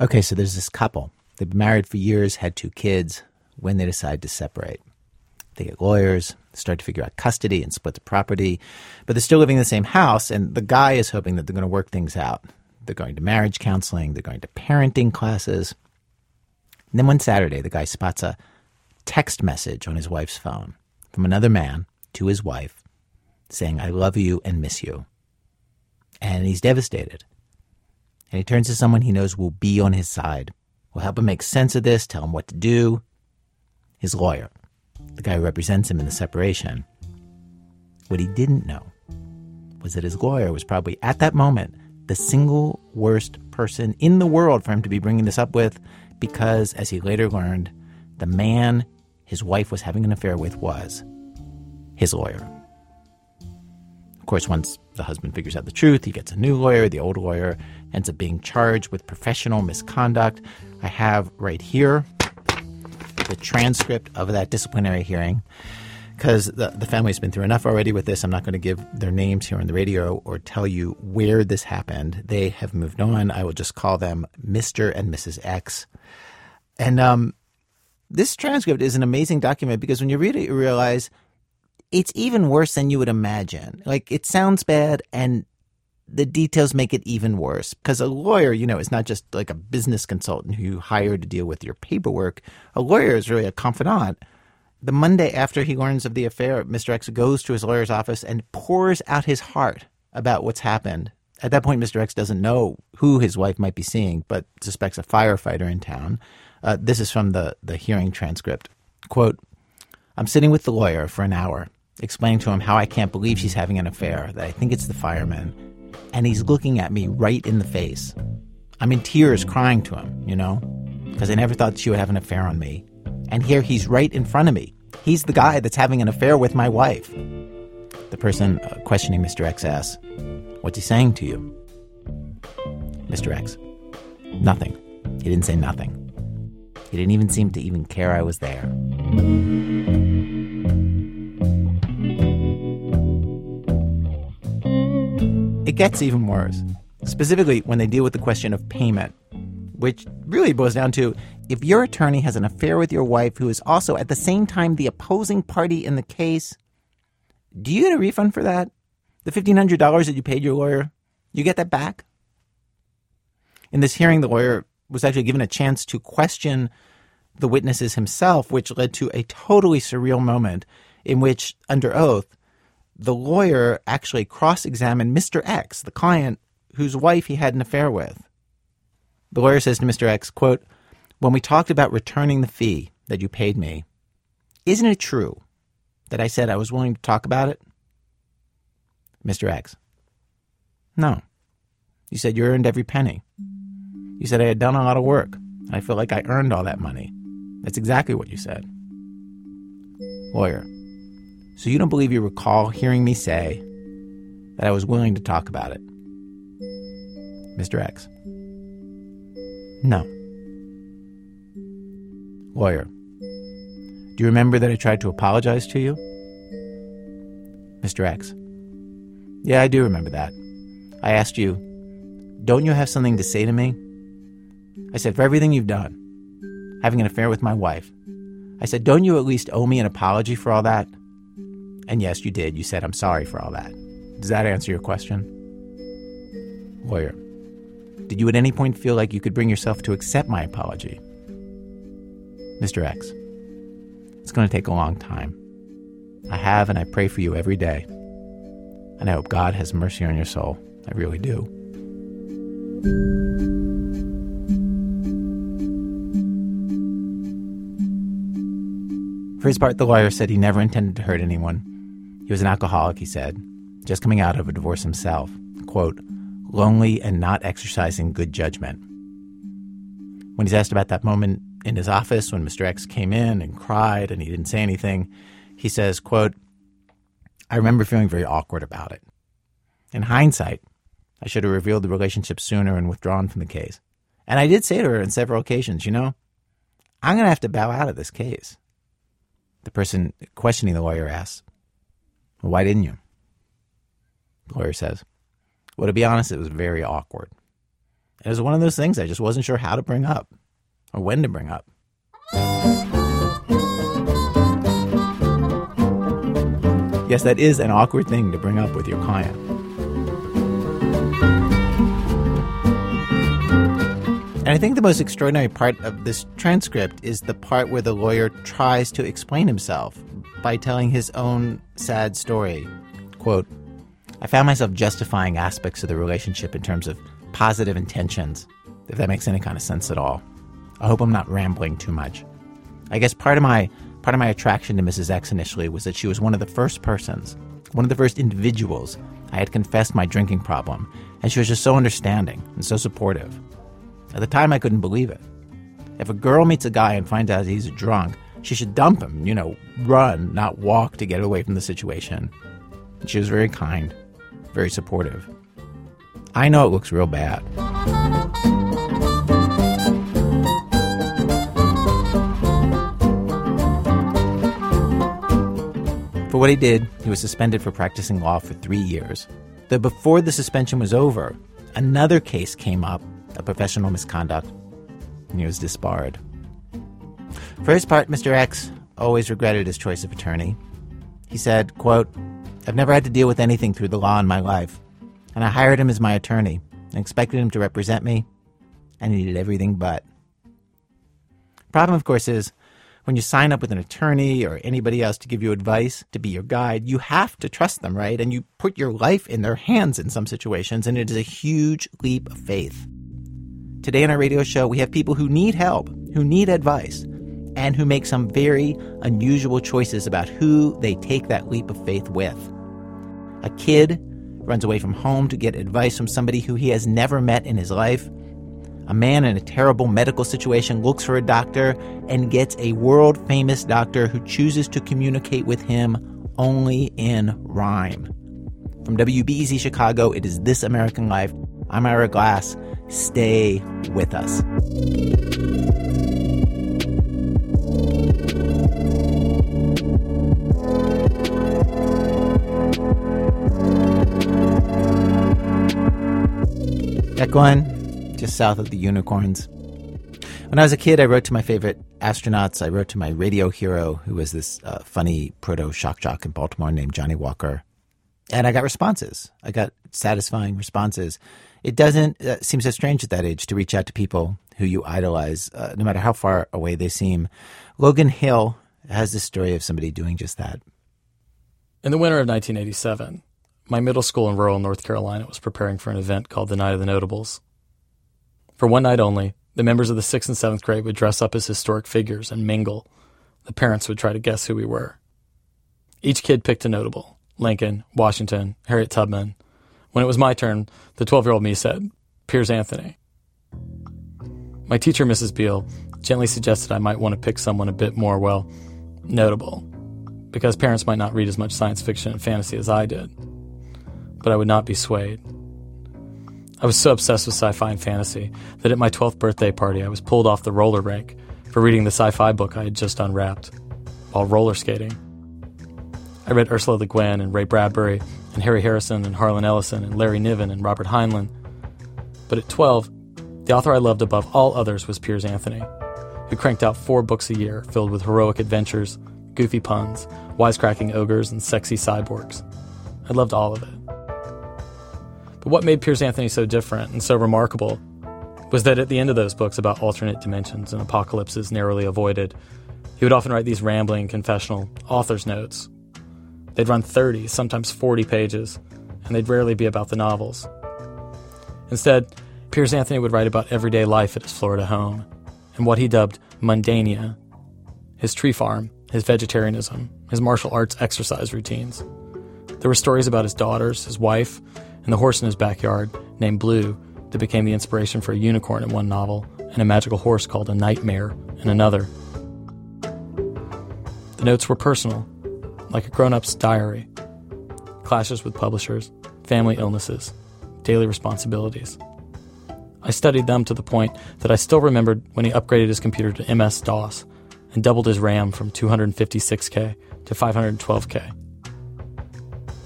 Okay, so there's this couple. They've been married for years, had two kids. When they decide to separate, they get lawyers, start to figure out custody and split the property. But they're still living in the same house, and the guy is hoping that they're going to work things out. They're going to marriage counseling. They're going to parenting classes. And then one Saturday, the guy spots a text message on his wife's phone from another man to his wife saying, "I love you and miss you." And he's devastated. And he turns to someone he knows will be on his side, will help him make sense of this, tell him what to do. His lawyer, the guy who represents him in the separation. What he didn't know was that his lawyer was probably, at that moment, the single worst person in the world for him to be bringing this up with because, as he later learned, the man his wife was having an affair with was his lawyer. Of course, once the husband figures out the truth, he gets a new lawyer. The old lawyer ends up being charged with professional misconduct. I have right here the transcript of that disciplinary hearing, because the family's been through enough already with this. I'm not going to give their names here on the radio or tell you where this happened. They have moved on. I will just call them Mr. and Mrs. X. And this transcript is an amazing document because when you read it, you realize it's even worse than you would imagine. Like, it sounds bad, and the details make it even worse because a lawyer, you know, is not just like a business consultant who you hire to deal with your paperwork. A lawyer is really a confidant. The Monday after he learns of the affair, Mr. X goes to his lawyer's office and pours out his heart about what's happened. At that point, Mr. X doesn't know who his wife might be seeing, but suspects a firefighter in town. This is from the hearing transcript. Quote, "I'm sitting with the lawyer for an hour, explaining to him how I can't believe she's having an affair, that I think it's the fireman. And he's looking at me right in the face. I'm in tears crying to him, you know, because I never thought she would have an affair on me. And here he's right in front of me. He's the guy that's having an affair with my wife." The person questioning Mr. X asks, "What's he saying to you?" Mr. X, "Nothing. He didn't say nothing. He didn't even seem to even care I was there." It gets even worse, specifically when they deal with the question of payment, which really boils down to, if your attorney has an affair with your wife who is also at the same time the opposing party in the case, do you get a refund for that? The $1,500 that you paid your lawyer, you get that back? In this hearing, the lawyer was actually given a chance to question the witnesses himself, which led to a totally surreal moment in which, under oath, the lawyer actually cross-examined Mr. X, the client whose wife he had an affair with. The lawyer says to Mr. X, quote, "When we talked about returning the fee that you paid me, isn't it true that I said I was willing to talk about it?" Mr. X, "No. You said you earned every penny. You said I had done a lot of work, and I feel like I earned all that money. That's exactly what you said." Lawyer, "So you don't believe you recall hearing me say that I was willing to talk about it?" Mr. X, "No." Lawyer, "Do you remember that I tried to apologize to you?" Mr. X, "Yeah, I do remember that. I asked you, 'Don't you have something to say to me?' I said, for everything you've done, having an affair with my wife, I said, 'Don't you at least owe me an apology for all that?' And yes, you did. You said, 'I'm sorry for all that.' Does that answer your question?" Lawyer, "Did you at any point feel like you could bring yourself to accept my apology?" Mr. X, "It's going to take a long time. I have, and I pray for you every day. And I hope God has mercy on your soul. I really do." For his part, the lawyer said he never intended to hurt anyone. He was an alcoholic, he said, just coming out of a divorce himself, quote, "lonely and not exercising good judgment." When he's asked about that moment in his office when Mr. X came in and cried and he didn't say anything, he says, quote, "I remember feeling very awkward about it. In hindsight, I should have revealed the relationship sooner and withdrawn from the case. And I did say to her on several occasions, you know, I'm going to have to bow out of this case." The person questioning the lawyer asks, "Well, why didn't you?" The lawyer says, "Well, to be honest, it was very awkward. It was one of those things I just wasn't sure how to bring up or when to bring up. Yes, that is an awkward thing to bring up with your client. And I think the most extraordinary part of this transcript is the part where the lawyer tries to explain himself by telling his own sad story. Quote, I found myself justifying aspects of the relationship in terms of positive intentions, if that makes any kind of sense at all. I hope I'm not rambling too much. I guess part of my attraction to Mrs. X initially was that she was one of the first individuals I had confessed my drinking problem, and she was just so understanding and so supportive. At the time, I couldn't believe it. If a girl meets a guy and finds out he's drunk, she should dump him, run, not walk, to get away from the situation. And she was very kind, very supportive. I know it looks real bad. For what he did, he was suspended for practicing law for 3 years. Though before the suspension was over, another case came up of professional misconduct, and he was disbarred. For his part, Mr. X always regretted his choice of attorney. He said, quote, I've never had to deal with anything through the law in my life. And I hired him as my attorney and expected him to represent me, and he did everything but. Problem, of course, is when you sign up with an attorney or anybody else to give you advice, to be your guide, you have to trust them, right? And you put your life in their hands in some situations, and it is a huge leap of faith. Today on our radio show, we have people who need help, who need advice, and who make some very unusual choices about who they take that leap of faith with. A kid runs away from home to get advice from somebody who he has never met in his life. A man in a terrible medical situation looks for a doctor and gets a world-famous doctor who chooses to communicate with him only in rhyme. From WBEZ Chicago, it is This American Life. I'm Ira Glass. Stay with us. Glenn, just south of the unicorns. When I was a kid, I wrote to my favorite astronauts. I wrote to my radio hero, who was this funny proto-shock jock in Baltimore named Johnny Walker. And I got responses. I got satisfying responses. It doesn't seem so strange at that age to reach out to people who you idolize, no matter how far away they seem. Logan Hill has this story of somebody doing just that. In the winter of 1987, my middle school in rural North Carolina was preparing for an event called the Night of the Notables. For one night only, the members of the 6th and 7th grade would dress up as historic figures and mingle. The parents would try to guess who we were. Each kid picked a notable: Lincoln, Washington, Harriet Tubman. When it was my turn, the 12-year-old me said, Piers Anthony. My teacher, Mrs. Beale, gently suggested I might want to pick someone a bit more, notable, because parents might not read as much science fiction and fantasy as I did. But I would not be swayed. I was so obsessed with sci-fi and fantasy that at my 12th birthday party I was pulled off the roller rink for reading the sci-fi book I had just unwrapped while roller skating. I read Ursula Le Guin and Ray Bradbury and Harry Harrison and Harlan Ellison and Larry Niven and Robert Heinlein. But at 12, the author I loved above all others was Piers Anthony, who cranked out 4 books a year filled with heroic adventures, goofy puns, wisecracking ogres, and sexy cyborgs. I loved all of it. But what made Piers Anthony so different and so remarkable was that at the end of those books about alternate dimensions and apocalypses narrowly avoided, he would often write these rambling, confessional author's notes. They'd run 30, sometimes 40 pages, and they'd rarely be about the novels. Instead, Piers Anthony would write about everyday life at his Florida home and what he dubbed mundania, his tree farm, his vegetarianism, his martial arts exercise routines. There were stories about his daughters, his wife, and the horse in his backyard, named Blue, that became the inspiration for a unicorn in one novel and a magical horse called a nightmare in another. The notes were personal, like a grown-up's diary. Clashes with publishers, family illnesses, daily responsibilities. I studied them to the point that I still remembered when he upgraded his computer to MS-DOS and doubled his RAM from 256K to 512K.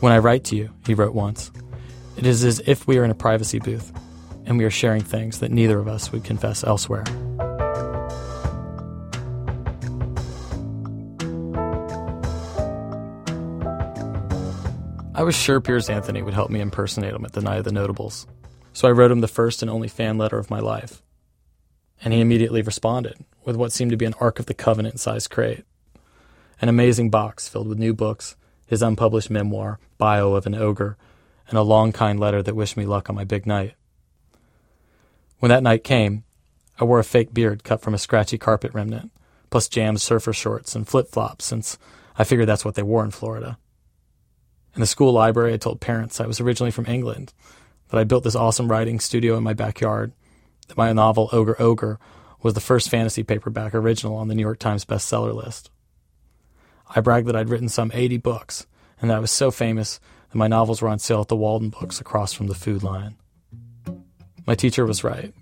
When I write to you, he wrote once, it is as if we are in a privacy booth, and we are sharing things that neither of us would confess elsewhere. I was sure Piers Anthony would help me impersonate him at the Night of the Notables, so I wrote him the first and only fan letter of my life. And he immediately responded with what seemed to be an Ark of the Covenant-sized crate, an amazing box filled with new books, his unpublished memoir, Bio of an Ogre, and a long, kind letter that wished me luck on my big night. When that night came, I wore a fake beard cut from a scratchy carpet remnant, plus jammed surfer shorts and flip-flops, since I figured that's what they wore in Florida. In the school library, I told parents I was originally from England, that I built this awesome writing studio in my backyard, that my novel Ogre Ogre was the first fantasy paperback original on the New York Times bestseller list. I bragged that I'd written some 80 books, and that I was so famous that my novels were on sale at the Walden Books across from the Food Lion. My teacher was right.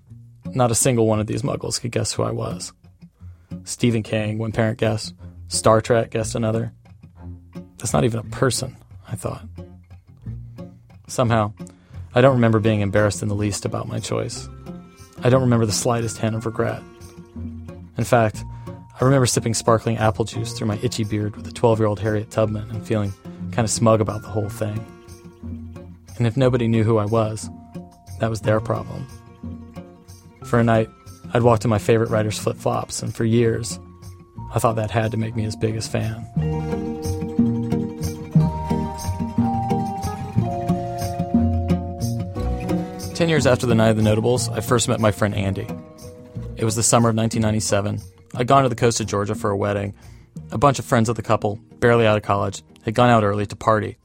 Not a single one of these muggles could guess who I was. Stephen King, one parent guessed. Star Trek guessed another. That's not even a person, I thought. Somehow, I don't remember being embarrassed in the least about my choice. I don't remember the slightest hint of regret. In fact, I remember sipping sparkling apple juice through my itchy beard with a 12-year-old Harriet Tubman and feeling kind of smug about the whole thing. And if nobody knew who I was, that was their problem. For a night, I'd walked in my favorite writer's flip-flops, and for years, I thought that had to make me his biggest fan. Ten years after the Night of the Notables, I first met my friend Andy. It was the summer of 1997. I'd gone to the coast of Georgia for a wedding. A bunch of friends of the couple, barely out of college, had gone out early to party.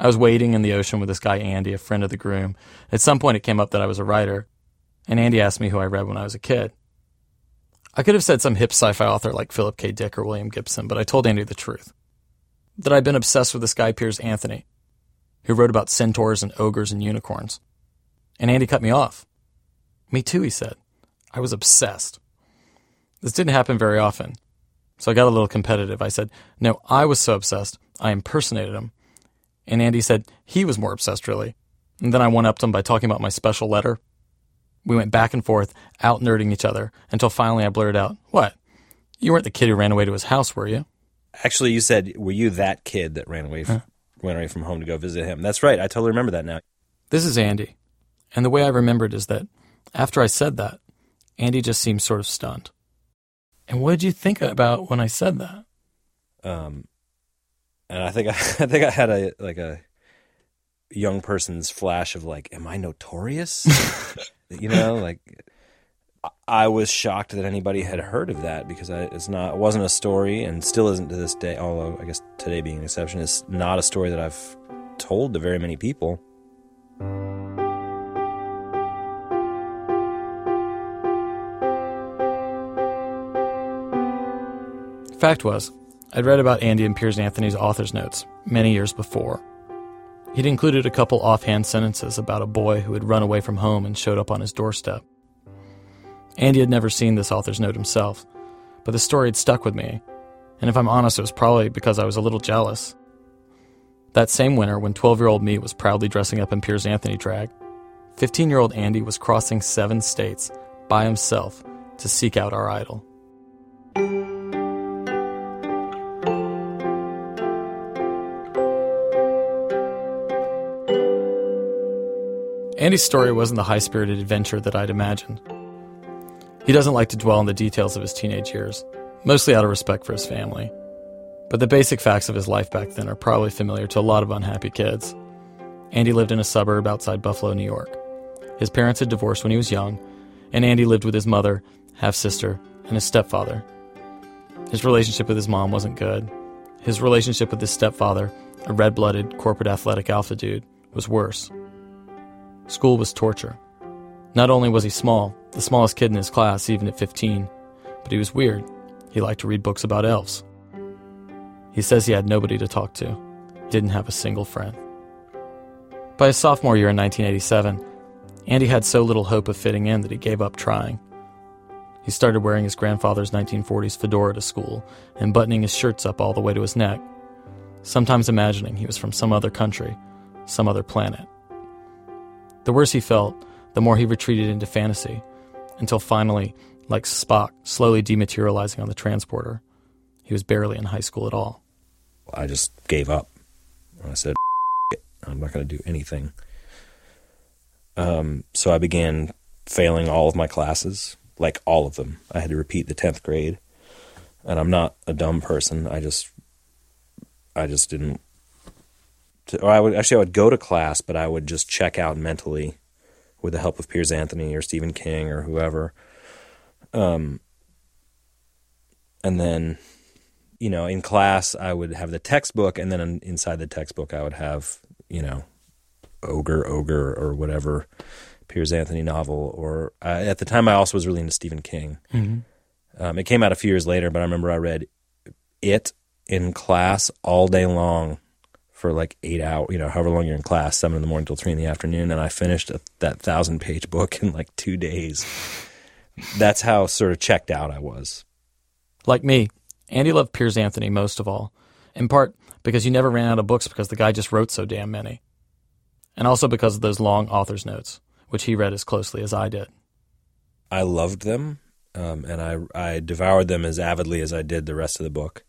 I was wading in the ocean with this guy Andy, a friend of the groom. At some point it came up that I was a writer, and Andy asked me who I read when I was a kid. I could have said some hip sci-fi author like Philip K. Dick or William Gibson, but I told Andy the truth. That I'd been obsessed with this guy Piers Anthony, who wrote about centaurs and ogres and unicorns. And Andy cut me off. Me too, he said. I was obsessed. This didn't happen very often, so I got a little competitive. I said, no, I was so obsessed, I impersonated him. And Andy said he was more obsessed, really. And then I one-upped him by talking about my special letter. We went back and forth, out-nerding each other, until finally I blurted out, what? You weren't the kid who ran away to his house, were you? Actually, you said, were you that kid that ran away from home to go visit him? That's right, I totally remember that now. This is Andy. And the way I remembered is that after I said that, Andy just seemed sort of stunned. And what did you think about when I said that? And I think I had a young person's flash of like, am I notorious? You know, like I was shocked that anybody had heard of that because it wasn't a story and still isn't to this day. Although I guess today being an exception, it's not a story that I've told to very many people. Fact was, I'd read about Andy and Piers Anthony's author's notes many years before. He'd included a couple offhand sentences about a boy who had run away from home and showed up on his doorstep. Andy had never seen this author's note himself, but the story had stuck with me, and if I'm honest, it was probably because I was a little jealous. That same winter, when 12-year-old me was proudly dressing up in Piers Anthony drag, 15-year-old Andy was crossing 7 states by himself to seek out our idol. Andy's story wasn't the high-spirited adventure that I'd imagined. He doesn't like to dwell on the details of his teenage years, mostly out of respect for his family. But the basic facts of his life back then are probably familiar to a lot of unhappy kids. Andy lived in a suburb outside Buffalo, New York. His parents had divorced when he was young, and Andy lived with his mother, half-sister, and his stepfather. His relationship with his mom wasn't good. His relationship with his stepfather, a red-blooded, corporate athletic alpha dude, was worse. School was torture. Not only was he small, the smallest kid in his class, even at 15, but he was weird. He liked to read books about elves. He says he had nobody to talk to, didn't have a single friend. By his sophomore year in 1987, Andy had so little hope of fitting in that he gave up trying. He started wearing his grandfather's 1940s fedora to school and buttoning his shirts up all the way to his neck, sometimes imagining he was from some other country, some other planet. The worse he felt, the more he retreated into fantasy, until finally, like Spock, slowly dematerializing on the transporter. He was barely in high school at all. I just gave up. I said, it. I'm not going to do anything. So I began failing all of my classes, like all of them. I had to repeat the 10th grade. And I'm not a dumb person. I just didn't. I would go to class, but I would just check out mentally with the help of Piers Anthony or Stephen King or whoever. And then, you know, in class I would have the textbook, and then inside the textbook I would have, you know, Ogre or whatever Piers Anthony novel. Or at the time I also was really into Stephen King. Mm-hmm. It came out a few years later, but I remember I read it in class all day long for like 8 hours, you know, however long you're in class, 7 in the morning till 3 in the afternoon. And I finished that 1,000-page book in like 2 days. That's how sort of checked out I was. Like me, Andy loved Piers Anthony most of all, in part because he never ran out of books because the guy just wrote so damn many. And also because of those long author's notes, which he read as closely as I did. I loved them. And I devoured them as avidly as I did the rest of the book.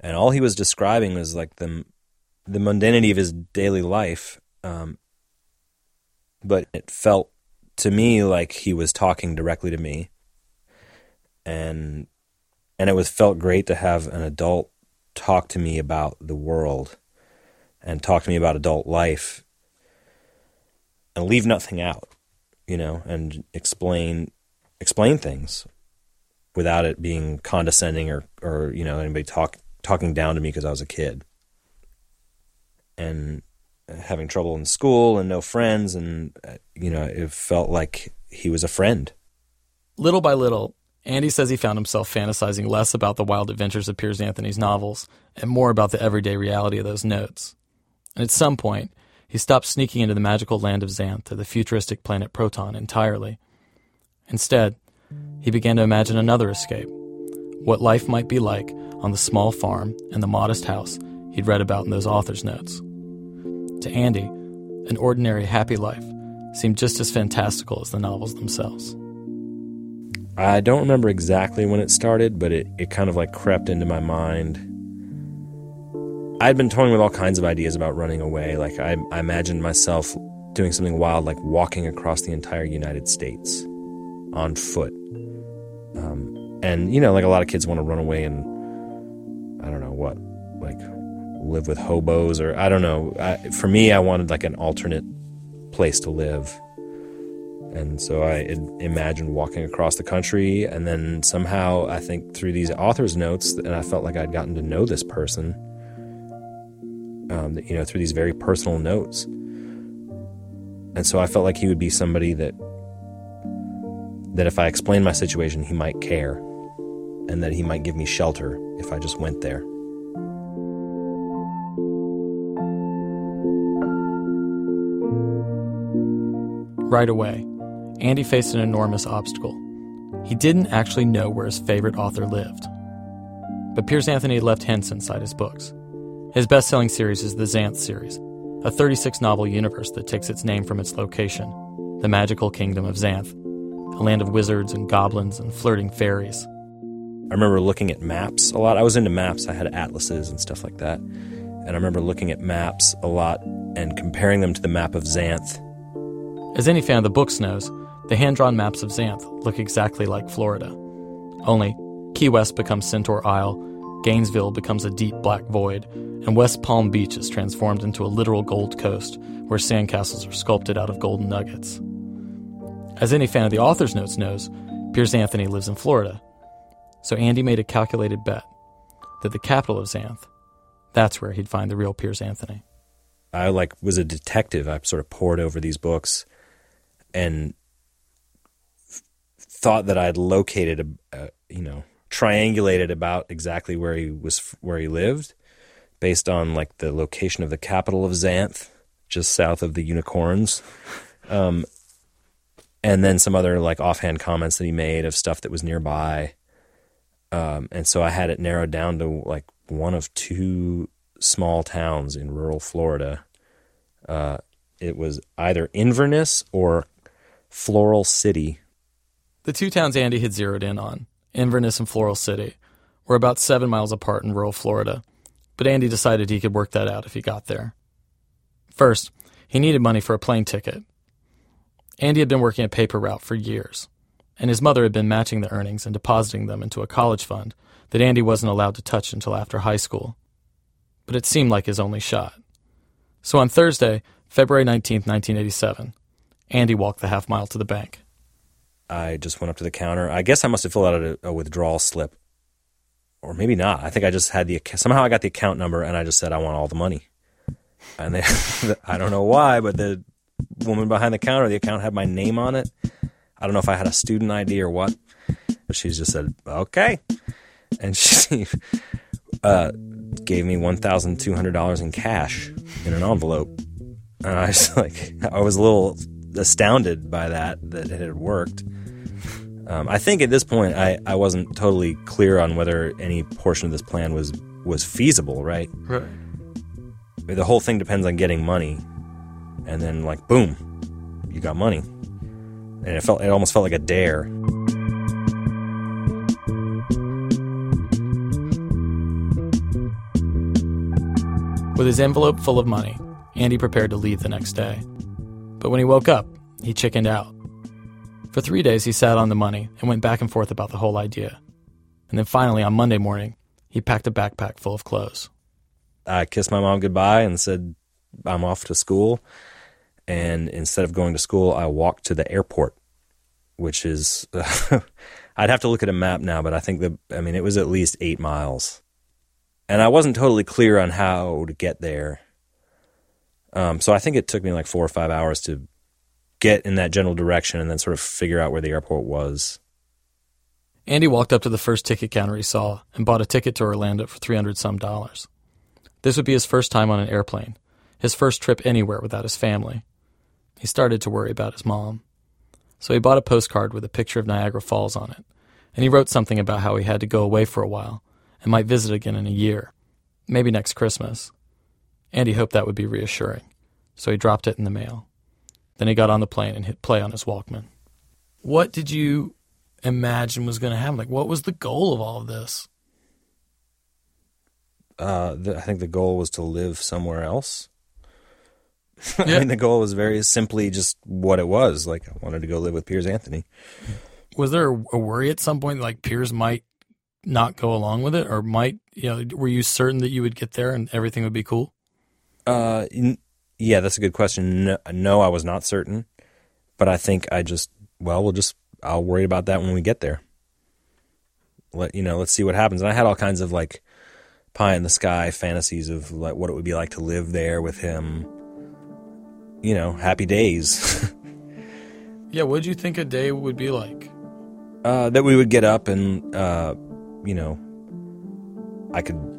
And all he was describing was like the mundanity of his daily life. But it felt to me like he was talking directly to me. And felt great to have an adult talk to me about the world and talk to me about adult life and leave nothing out, you know, and explain things without it being condescending or you know, anybody talking down to me because I was a kid and having trouble in school and no friends. And, you know, it felt like he was a friend. Little by little, Andy says he found himself fantasizing less about the wild adventures of Piers Anthony's novels and more about the everyday reality of those notes. And at some point, he stopped sneaking into the magical land of Xanth to the futuristic planet Proton entirely. Instead, he began to imagine another escape, what life might be like on the small farm and the modest house he'd read about in those author's notes. To Andy, an ordinary, happy life seemed just as fantastical as the novels themselves. I don't remember exactly when it started, but it kind of like crept into my mind. I'd been toying with all kinds of ideas about running away. Like I imagined myself doing something wild, like walking across the entire United States on foot. And, you know, like a lot of kids want to run away and, I don't know what, like live with hobos or I don't know. For me, I wanted like an alternate place to live. And so I imagined walking across the country, and then somehow I think through these author's notes, and I felt like I'd gotten to know this person, you know, through these very personal notes. And so I felt like he would be somebody that if I explained my situation, he might care, and that he might give me shelter if I just went there. Right away, Andy faced an enormous obstacle. He didn't actually know where his favorite author lived. But Piers Anthony had left hints inside his books. His best-selling series is the Xanth series, a 36-novel universe that takes its name from its location, the magical kingdom of Xanth, a land of wizards and goblins and flirting fairies. I remember looking at maps a lot. I was into maps. I had atlases and stuff like that. And I remember looking at maps a lot and comparing them to the map of Xanth. As any fan of the books knows, the hand-drawn maps of Xanth look exactly like Florida. Only Key West becomes Centaur Isle, Gainesville becomes a deep black void, and West Palm Beach is transformed into a literal gold coast where sandcastles are sculpted out of golden nuggets. As any fan of the author's notes knows, Piers Anthony lives in Florida. So Andy made a calculated bet that the capital of Xanth, that's where he'd find the real Piers Anthony. I like was a detective. I sort of pored over these books and thought that I'd located, you know, triangulated about exactly where he lived based on like the location of the capital of Xanth, just south of the unicorns. And then some other like offhand comments that he made of stuff that was nearby. And so I had it narrowed down to like one of two small towns in rural Florida. It was either Inverness or Floral City. The two towns Andy had zeroed in on, Inverness and Floral City, were about 7 miles apart in rural Florida, but Andy decided he could work that out if he got there. First, he needed money for a plane ticket. Andy had been working a paper route for years, and his mother had been matching the earnings and depositing them into a college fund that Andy wasn't allowed to touch until after high school. But it seemed like his only shot. So on Thursday, February 19th, 1987, Andy walked the half mile to the bank. I just went up to the counter. I guess I must have filled out a withdrawal slip. Or maybe not. I think I just had somehow I got the account number and I just said, I want all the money. And they, I don't know why, but the woman behind the counter, the account had my name on it. I don't know if I had a student ID or what, but she just said, okay. And she gave me $1,200 in cash in an envelope. And I was like, I was a little astounded by that it had worked. I think at this point I wasn't totally clear on whether any portion of this plan was feasible, right? Right. The whole thing depends on getting money, and then like boom, you got money, and it almost felt like a dare. With his envelope full of money, Andy prepared to leave the next day. But when he woke up, he chickened out. For 3 days, he sat on the money and went back and forth about the whole idea. And then finally, on Monday morning, he packed a backpack full of clothes. I kissed my mom goodbye and said, I'm off to school. And instead of going to school, I walked to the airport, which is, I'd have to look at a map now, but I think it was at least 8 miles. And I wasn't totally clear on how to get there. So I think it took me like 4 or 5 hours to get in that general direction and then sort of figure out where the airport was. Andy walked up to the first ticket counter he saw and bought a ticket to Orlando for $300-some. This would be his first time on an airplane, his first trip anywhere without his family. He started to worry about his mom. So he bought a postcard with a picture of Niagara Falls on it, and he wrote something about how he had to go away for a while and might visit again in a year, maybe next Christmas. Andy hoped that would be reassuring, so he dropped it in the mail. Then he got on the plane and hit play on his Walkman. What did you imagine was going to happen? Like, what was the goal of all of this? I think the goal was to live somewhere else. Yeah. I mean, the goal was very simply just what it was. Like, I wanted to go live with Piers Anthony. Was there a worry at some point, like Piers might not go along with it, or might, were you certain that you would get there and everything would be cool? Yeah, that's a good question. No, I was not certain, but I think I'll worry about that when we get there. Let's see what happens. And I had all kinds of like pie in the sky fantasies of like what it would be like to live there with him. Happy days. Yeah, what did you think a day would be like? That we would get up and I could.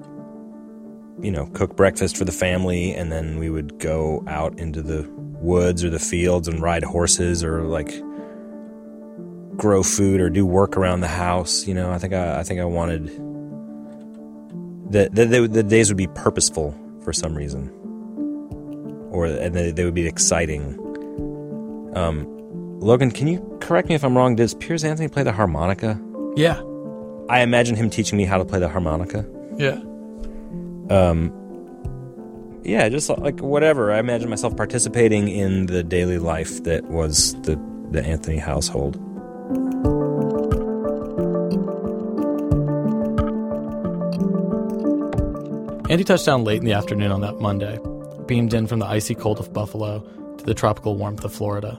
Cook breakfast for the family, and then we would go out into the woods or the fields and ride horses or like grow food or do work around the house. I think I wanted the days would be purposeful for some reason, and they would be exciting. Logan, can you correct me if I'm wrong? Does Piers Anthony play the harmonica? Yeah, I imagine him teaching me how to play the harmonica. Yeah. Yeah, just like whatever. I imagine myself participating in the daily life that was the Anthony household. Andy touched down late in the afternoon on that Monday, beamed in from the icy cold of Buffalo to the tropical warmth of Florida.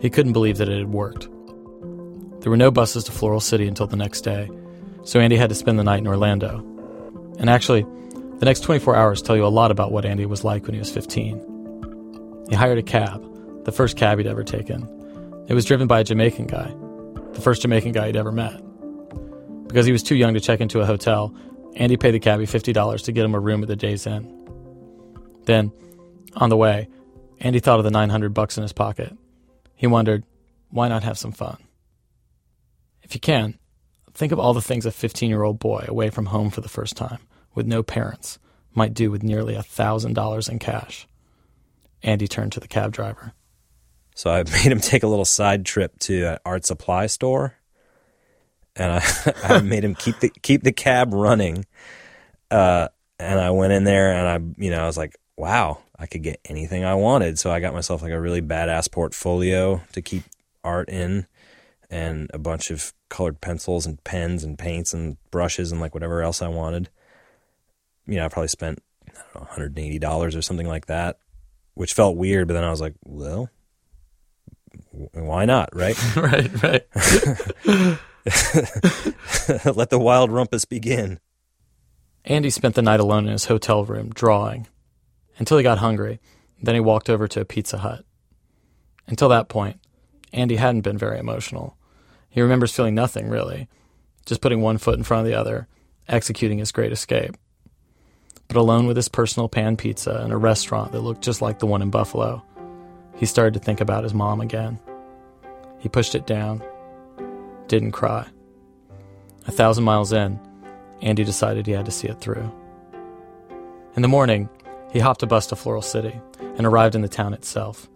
He couldn't believe that it had worked. There were no buses to Floral City until the next day, so Andy had to spend the night in Orlando. And actually, the next 24 hours tell you a lot about what Andy was like when he was 15. He hired a cab, the first cab he'd ever taken. It was driven by a Jamaican guy, the first Jamaican guy he'd ever met. Because he was too young to check into a hotel, Andy paid the cabbie $50 to get him a room at the day's inn. Then, on the way, Andy thought of the $900 in his pocket. He wondered, why not have some fun? If you can, think of all the things a 15-year-old boy away from home for the first time, with no parents, might do with nearly $1,000 in cash. Andy turned to the cab driver. So I made him take a little side trip to an art supply store, and I made him keep the cab running. And I went in there, and I was like, wow, I could get anything I wanted. So I got myself like a really badass portfolio to keep art in, and a bunch of colored pencils and pens and paints and brushes and like whatever else I wanted. I probably spent $180 or something like that, which felt weird. But then I was like, well, why not? Right. right. Let the wild rumpus begin. Andy spent the night alone in his hotel room drawing until he got hungry. Then he walked over to a Pizza Hut. Until that point, Andy hadn't been very emotional. He remembers feeling nothing, really, just putting one foot in front of the other, executing his great escape. But alone with his personal pan pizza in a restaurant that looked just like the one in Buffalo, he started to think about his mom again. He pushed it down, didn't cry. 1,000 miles in, Andy decided he had to see it through. In the morning, he hopped a bus to Floral City and arrived in the town itself.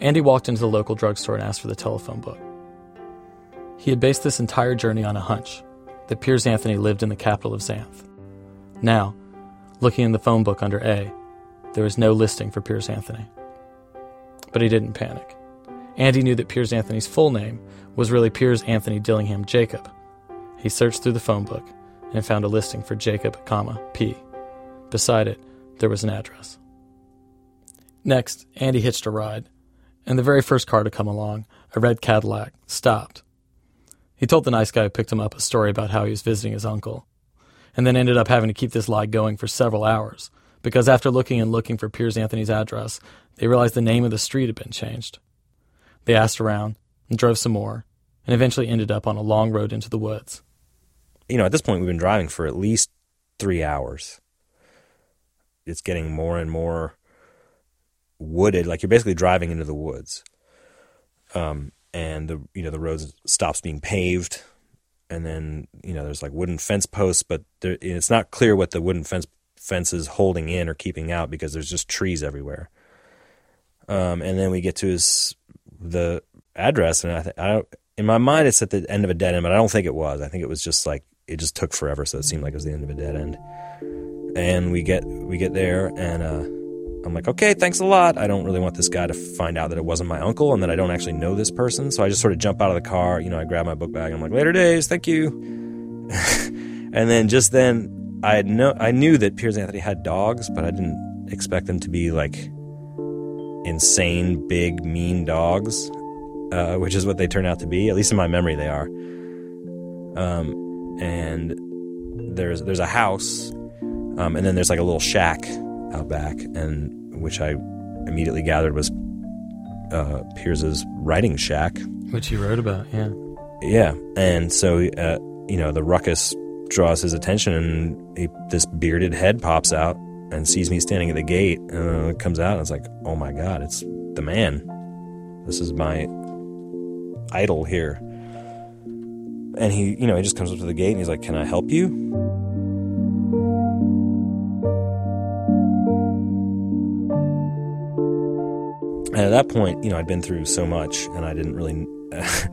Andy walked into the local drugstore and asked for the telephone book. He had based this entire journey on a hunch that Piers Anthony lived in the capital of Xanth. Now, looking in the phone book under A, there was no listing for Piers Anthony. But he didn't panic. Andy knew that Piers Anthony's full name was really Piers Anthony Dillingham Jacob. He searched through the phone book and found a listing for Jacob, P. Beside it, there was an address. Next, Andy hitched a ride, and the very first car to come along, a red Cadillac, stopped. He told the nice guy who picked him up a story about how he was visiting his uncle, and then ended up having to keep this lie going for several hours, because after looking and looking for Piers Anthony's address, they realized the name of the street had been changed. They asked around and drove some more, and eventually ended up on a long road into the woods. At this point, we've been driving for at least 3 hours. It's getting more and more wooded. Like, you're basically driving into the woods. And the road stops being paved, and then, there's like wooden fence posts, but it's not clear what the wooden fence is holding in or keeping out, because there's just trees everywhere. And then we get to the address, and in my mind, it's at the end of a dead end, but I don't think it was. I think it was just like, it just took forever, so it seemed like it was the end of a dead end. And we get there, and I'm like, okay, thanks a lot. I don't really want this guy to find out that it wasn't my uncle and that I don't actually know this person. So I just sort of jump out of the car. I grab my book bag, and I'm like, later days, thank you. And then just then, I knew that Piers Anthony had dogs, but I didn't expect them to be like insane, big, mean dogs, which is what they turn out to be. At least in my memory, they are. And there's a house, and then there's like a little shack out back, and which I immediately gathered was Piers's writing shack, which he wrote about. Yeah And so the ruckus draws his attention, and this bearded head pops out and sees me standing at the gate, and comes out, and it's like, oh my god, it's the man. This is my idol here. And he he just comes up to the gate, and he's like, can I help you? And at that point, I'd been through so much, and I didn't really,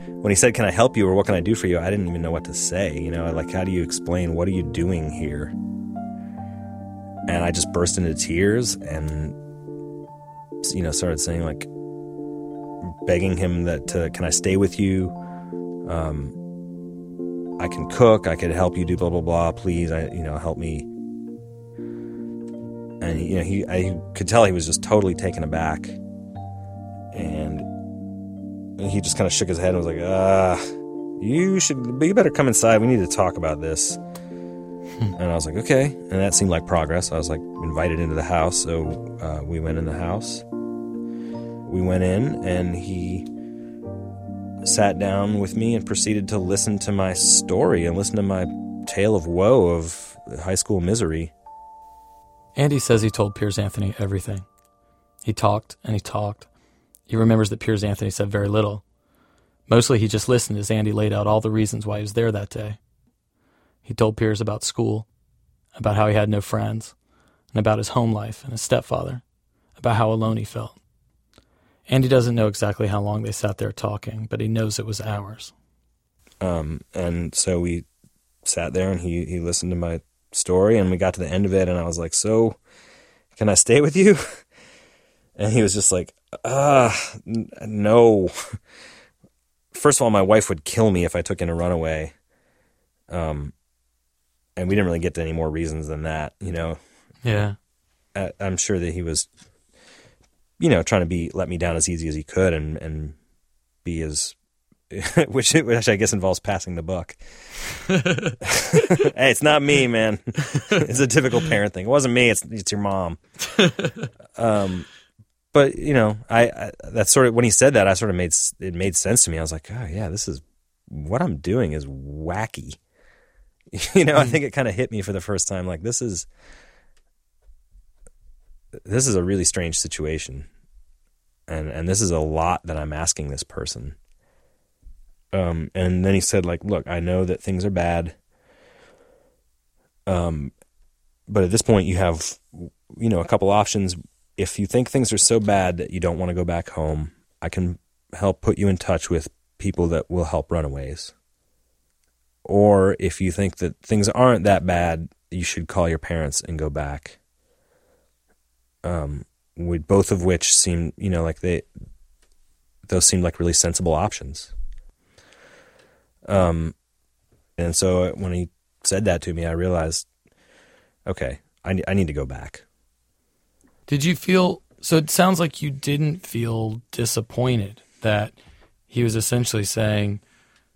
when he said, can I help you, or what can I do for you, I didn't even know what to say, like, how do you explain, what are you doing here? And I just burst into tears, and, started saying, like, begging him that, can I stay with you? I can cook, I could help you do blah, blah, blah, please, help me. And, I could tell he was just totally taken aback. And he just kind of shook his head and was like, you better come inside. We need to talk about this. And I was like, okay. And that seemed like progress. I was like, invited into the house. So we went in the house. We went in, and he sat down with me and proceeded to listen to my story and listen to my tale of woe of high school misery. Andy says he told Piers Anthony everything. He talked and he talked. He remembers that Piers Anthony said very little. Mostly he just listened as Andy laid out all the reasons why he was there that day. He told Piers about school, about how he had no friends, and about his home life and his stepfather, about how alone he felt. And he doesn't know exactly how long they sat there talking, but he knows it was hours. And so we sat there and he listened to my story, and we got to the end of it, and I was like, so can I stay with you? And he was just like, no. First of all, my wife would kill me if I took in a runaway. And we didn't really get to any more reasons than that, you know? Yeah. I'm sure that he was, you know, trying to let me down as easy as he could and be as, which I guess involves passing the buck. Hey, it's not me, man. It's a typical parent thing. It wasn't me. It's your mom. But you know, I that's sort of, when he said that, I sort of made sense to me. I was like, oh yeah, this is what I'm doing is wacky. You know, I think it kind of hit me for the first time. Like, this is a really strange situation, and this is a lot that I'm asking this person. And then he said, like, look, I know that things are bad. But at this point you have, you know, a couple options. If you think things are so bad that you don't want to go back home, I can help put you in touch with people that will help runaways. Or if you think that things aren't that bad, you should call your parents and go back. With both of which seem, you know, like those seemed like really sensible options. And so when he said that to me, I realized, okay, I need to go back. Did you feel, so it sounds like you didn't feel disappointed that he was essentially saying,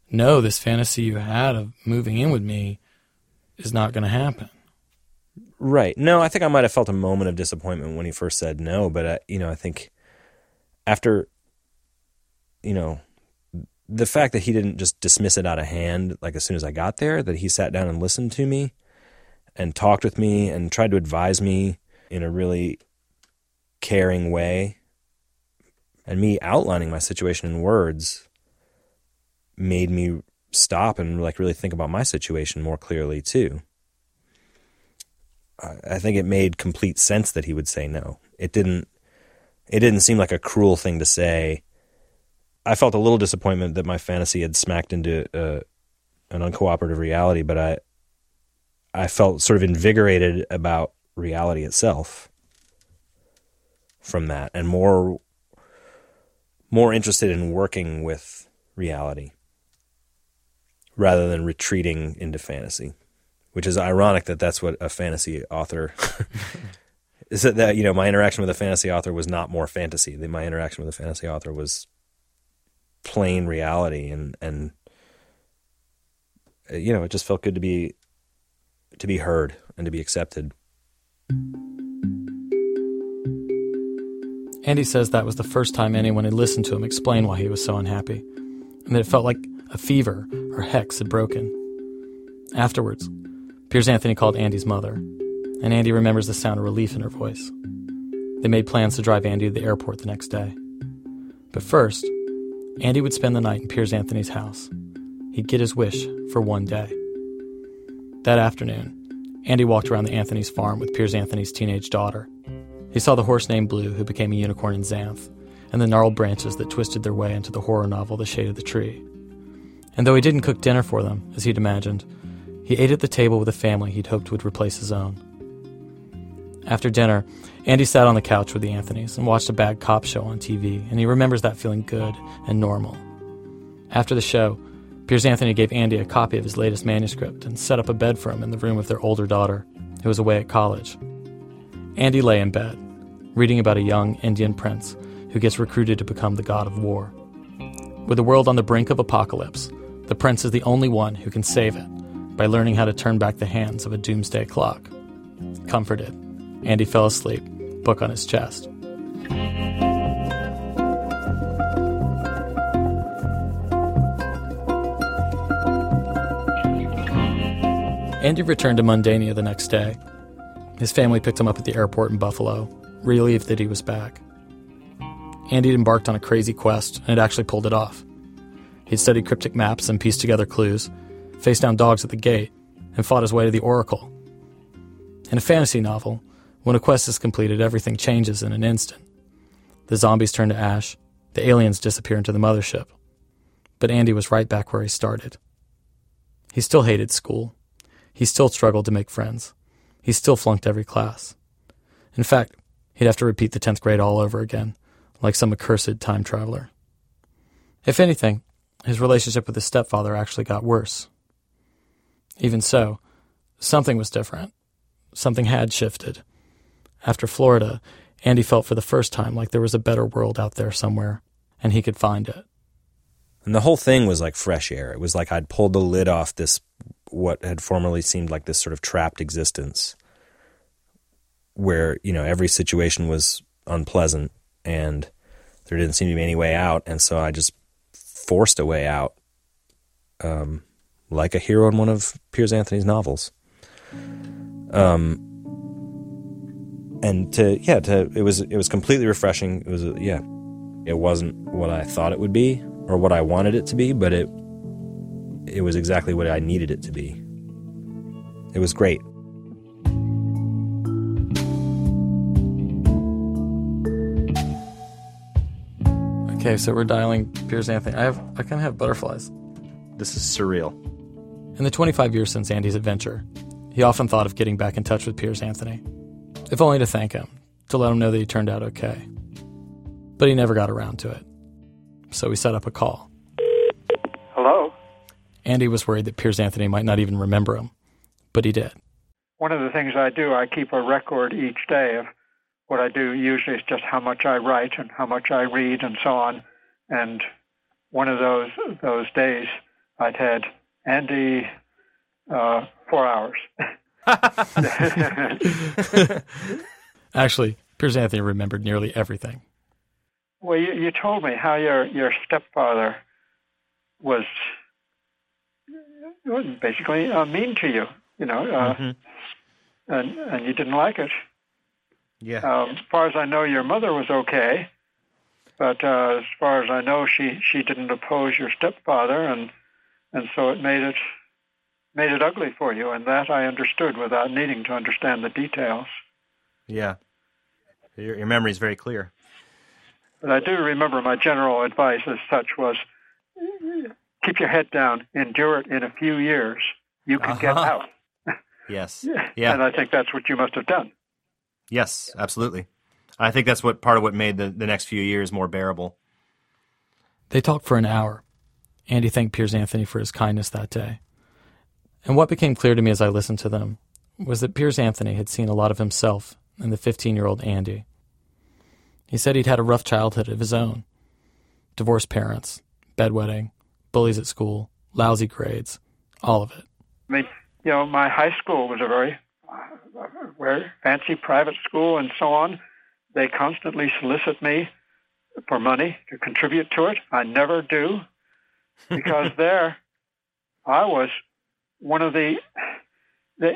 no, this fantasy you had of moving in with me is not going to happen. Right. No, I think I might have felt a moment of disappointment when he first said no, but I think after, you know, the fact that he didn't just dismiss it out of hand, like as soon as I got there, that he sat down and listened to me and talked with me and tried to advise me in a really caring way, and me outlining my situation in words made me stop and like really think about my situation more clearly too. I think it made complete sense that he would say no. It didn't seem like a cruel thing to say. I felt a little disappointment that my fantasy had smacked into an uncooperative reality, but I felt sort of invigorated about reality itself from that, and more interested in working with reality rather than retreating into fantasy, which is ironic that that's what a fantasy author is. That, you know, my interaction with a fantasy author was not more fantasy. My interaction with a fantasy author was plain reality, and you know, it just felt good to be heard and to be accepted. Andy says that was the first time anyone had listened to him explain why he was so unhappy, and that it felt like a fever or hex had broken. Afterwards, Piers Anthony called Andy's mother, and Andy remembers the sound of relief in her voice. They made plans to drive Andy to the airport the next day. But first, Andy would spend the night in Piers Anthony's house. He'd get his wish for one day. That afternoon, Andy walked around the Anthony's farm with Piers Anthony's teenage daughter. He saw the horse named Blue, who became a unicorn in Xanth, and the gnarled branches that twisted their way into the horror novel The Shade of the Tree. And though he didn't cook dinner for them, as he'd imagined, he ate at the table with a family he'd hoped would replace his own. After dinner, Andy sat on the couch with the Anthonys and watched a bad cop show on TV, and he remembers that feeling good and normal. After the show, Piers Anthony gave Andy a copy of his latest manuscript and set up a bed for him in the room of their older daughter, who was away at college. Andy lay in bed, reading about a young Indian prince who gets recruited to become the god of war. With the world on the brink of apocalypse, the prince is the only one who can save it by learning how to turn back the hands of a doomsday clock. Comforted, Andy fell asleep, book on his chest. Andy returned to Mundania the next day. His family picked him up at the airport in Buffalo, relieved that he was back. Andy had embarked on a crazy quest and had actually pulled it off. He'd studied cryptic maps and pieced together clues, faced down dogs at the gate, and fought his way to the Oracle. In a fantasy novel, when a quest is completed, everything changes in an instant. The zombies turn to ash, The aliens disappear into the mothership. But Andy was right back where he started. He still hated school. He still struggled to make friends. He still flunked every class. In fact, he'd have to repeat the 10th grade all over again, like some accursed time traveler. If anything, his relationship with his stepfather actually got worse. Even so, something was different. Something had shifted. After Florida, Andy felt for the first time like there was a better world out there somewhere, and he could find it. And the whole thing was like fresh air. It was like I'd pulled the lid off this, what had formerly seemed like this sort of trapped existence where, you know, every situation was unpleasant and there didn't seem to be any way out. And so I just forced a way out, like a hero in one of Piers Anthony's novels. It was completely refreshing. It wasn't what I thought it would be or what I wanted it to be, but it was exactly what I needed it to be. It was great. Okay, so we're dialing Piers Anthony. I kind of have butterflies. This is surreal. In the 25 years since Andy's adventure, he often thought of getting back in touch with Piers Anthony, if only to thank him, to let him know that he turned out okay. But he never got around to it. So we set up a call. Hello? Andy was worried that Piers Anthony might not even remember him, but he did. One of the things I do, I keep a record each day of what I do. Usually is just how much I write and how much I read and so on. And one of those days, I'd had Andy 4 hours. Actually, Piers Anthony remembered nearly everything. Well, you told me how your stepfather was basically mean to you, mm-hmm. and you didn't like it. Yeah. As far as I know, your mother was okay, but as far as I know, she didn't oppose your stepfather, and so it made it ugly for you, and that I understood without needing to understand the details. Yeah. Your memory is very clear. But I do remember my general advice as such was, keep your head down, endure it. In a few years, you can get out. Yes. Yeah. And I think that's what you must have done. Yes, absolutely. I think that's what part of what made the next few years more bearable. They talked for an hour. Andy thanked Piers Anthony for his kindness that day. And what became clear to me as I listened to them was that Piers Anthony had seen a lot of himself in the 15-year-old Andy. He said he'd had a rough childhood of his own. Divorced parents, bedwetting, bullies at school, lousy grades, all of it. I mean, my high school was a very fancy private school and so on. They constantly solicit me for money to contribute to it. I never do, because there I was one of the... They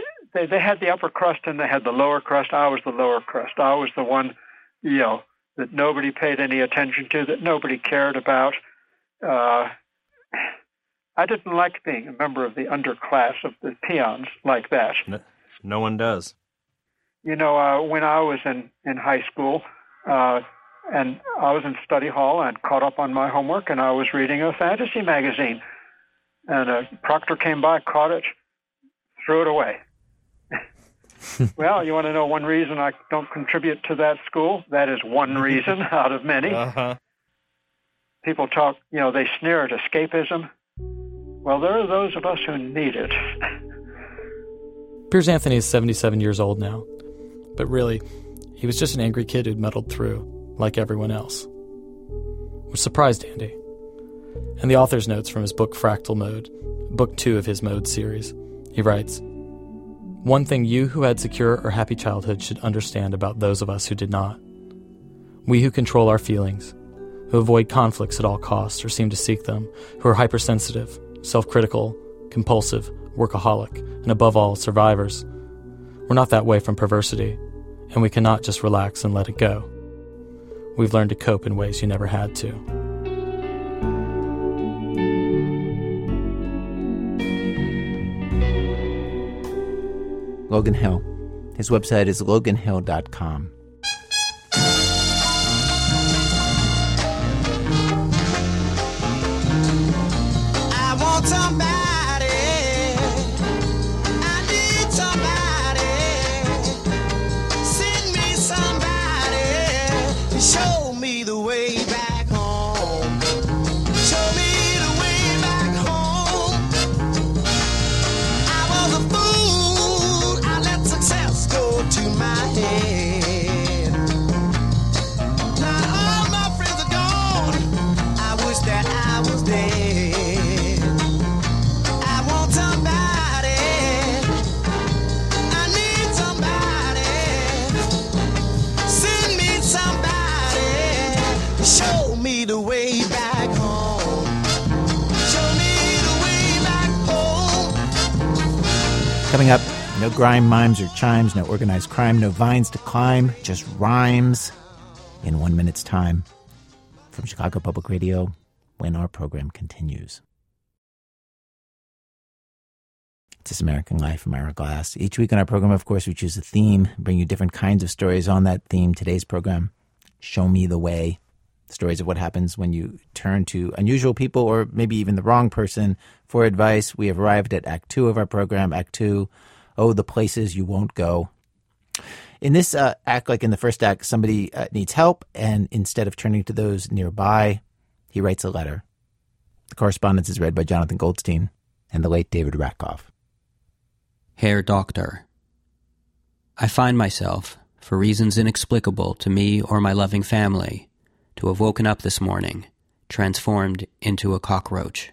had the upper crust and they had the lower crust. I was the lower crust. I was the one, that nobody paid any attention to, that nobody cared about. I didn't like being a member of the underclass of the peons like that. No one does. When I was in high school, and I was in study hall, I'd caught up on my homework, and I was reading a fantasy magazine. And a proctor came by, caught it, threw it away. Well, you want to know one reason I don't contribute to that school? That is one reason out of many. Uh-huh. People talk, they sneer at escapism. Well, there are those of us who need it. Piers Anthony is 77 years old now, but really, he was just an angry kid who'd muddled through, like everyone else, which surprised Andy. In the author's notes from his book Fractal Mode, book 2 of his Mode series, he writes, "One thing you who had secure or happy childhood should understand about those of us who did not. We who control our feelings, who avoid conflicts at all costs or seem to seek them, who are hypersensitive, self-critical, compulsive, workaholic, and above all, survivors. We're not that way from perversity, and we cannot just relax and let it go. We've learned to cope in ways you never had to." Logan Hill. His website is Loganhill.com. Coming up, no grime, mimes, or chimes, no organized crime, no vines to climb, just rhymes in 1 minute's time. From Chicago Public Radio, when our program continues. This American Life from Ira Glass. Each week on our program, of course, we choose a theme, bring you different kinds of stories on that theme. Today's program, Show Me the Way, stories of what happens when you turn to unusual people or maybe even the wrong person for advice. We have arrived at Act 2 of our program, Act 2, Oh, the Places You Won't Go. In this act, like in the first act, somebody needs help, and instead of turning to those nearby, he writes a letter. The correspondence is read by Jonathan Goldstein and the late David Rakoff. Herr Doctor, I find myself, for reasons inexplicable to me or my loving family, to have woken up this morning, transformed into a cockroach.